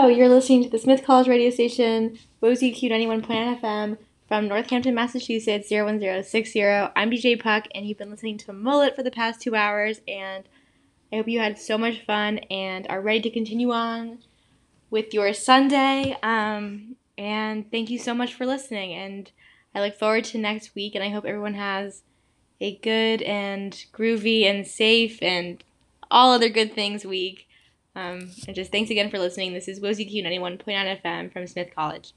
Hello, you're listening to the Smith College radio station, WOZQ 91.9 FM from Northampton, Massachusetts, 01060. I'm BJ Puck, and you've been listening to Mullet for the past 2 hours, and I hope you had so much fun and are ready to continue on with your Sunday. And thank you so much for listening, and I look forward to next week, and I hope everyone has a good and groovy and safe and all other good things week. And just thanks again for listening. This is WOZQ 91.9 FM from Smith College.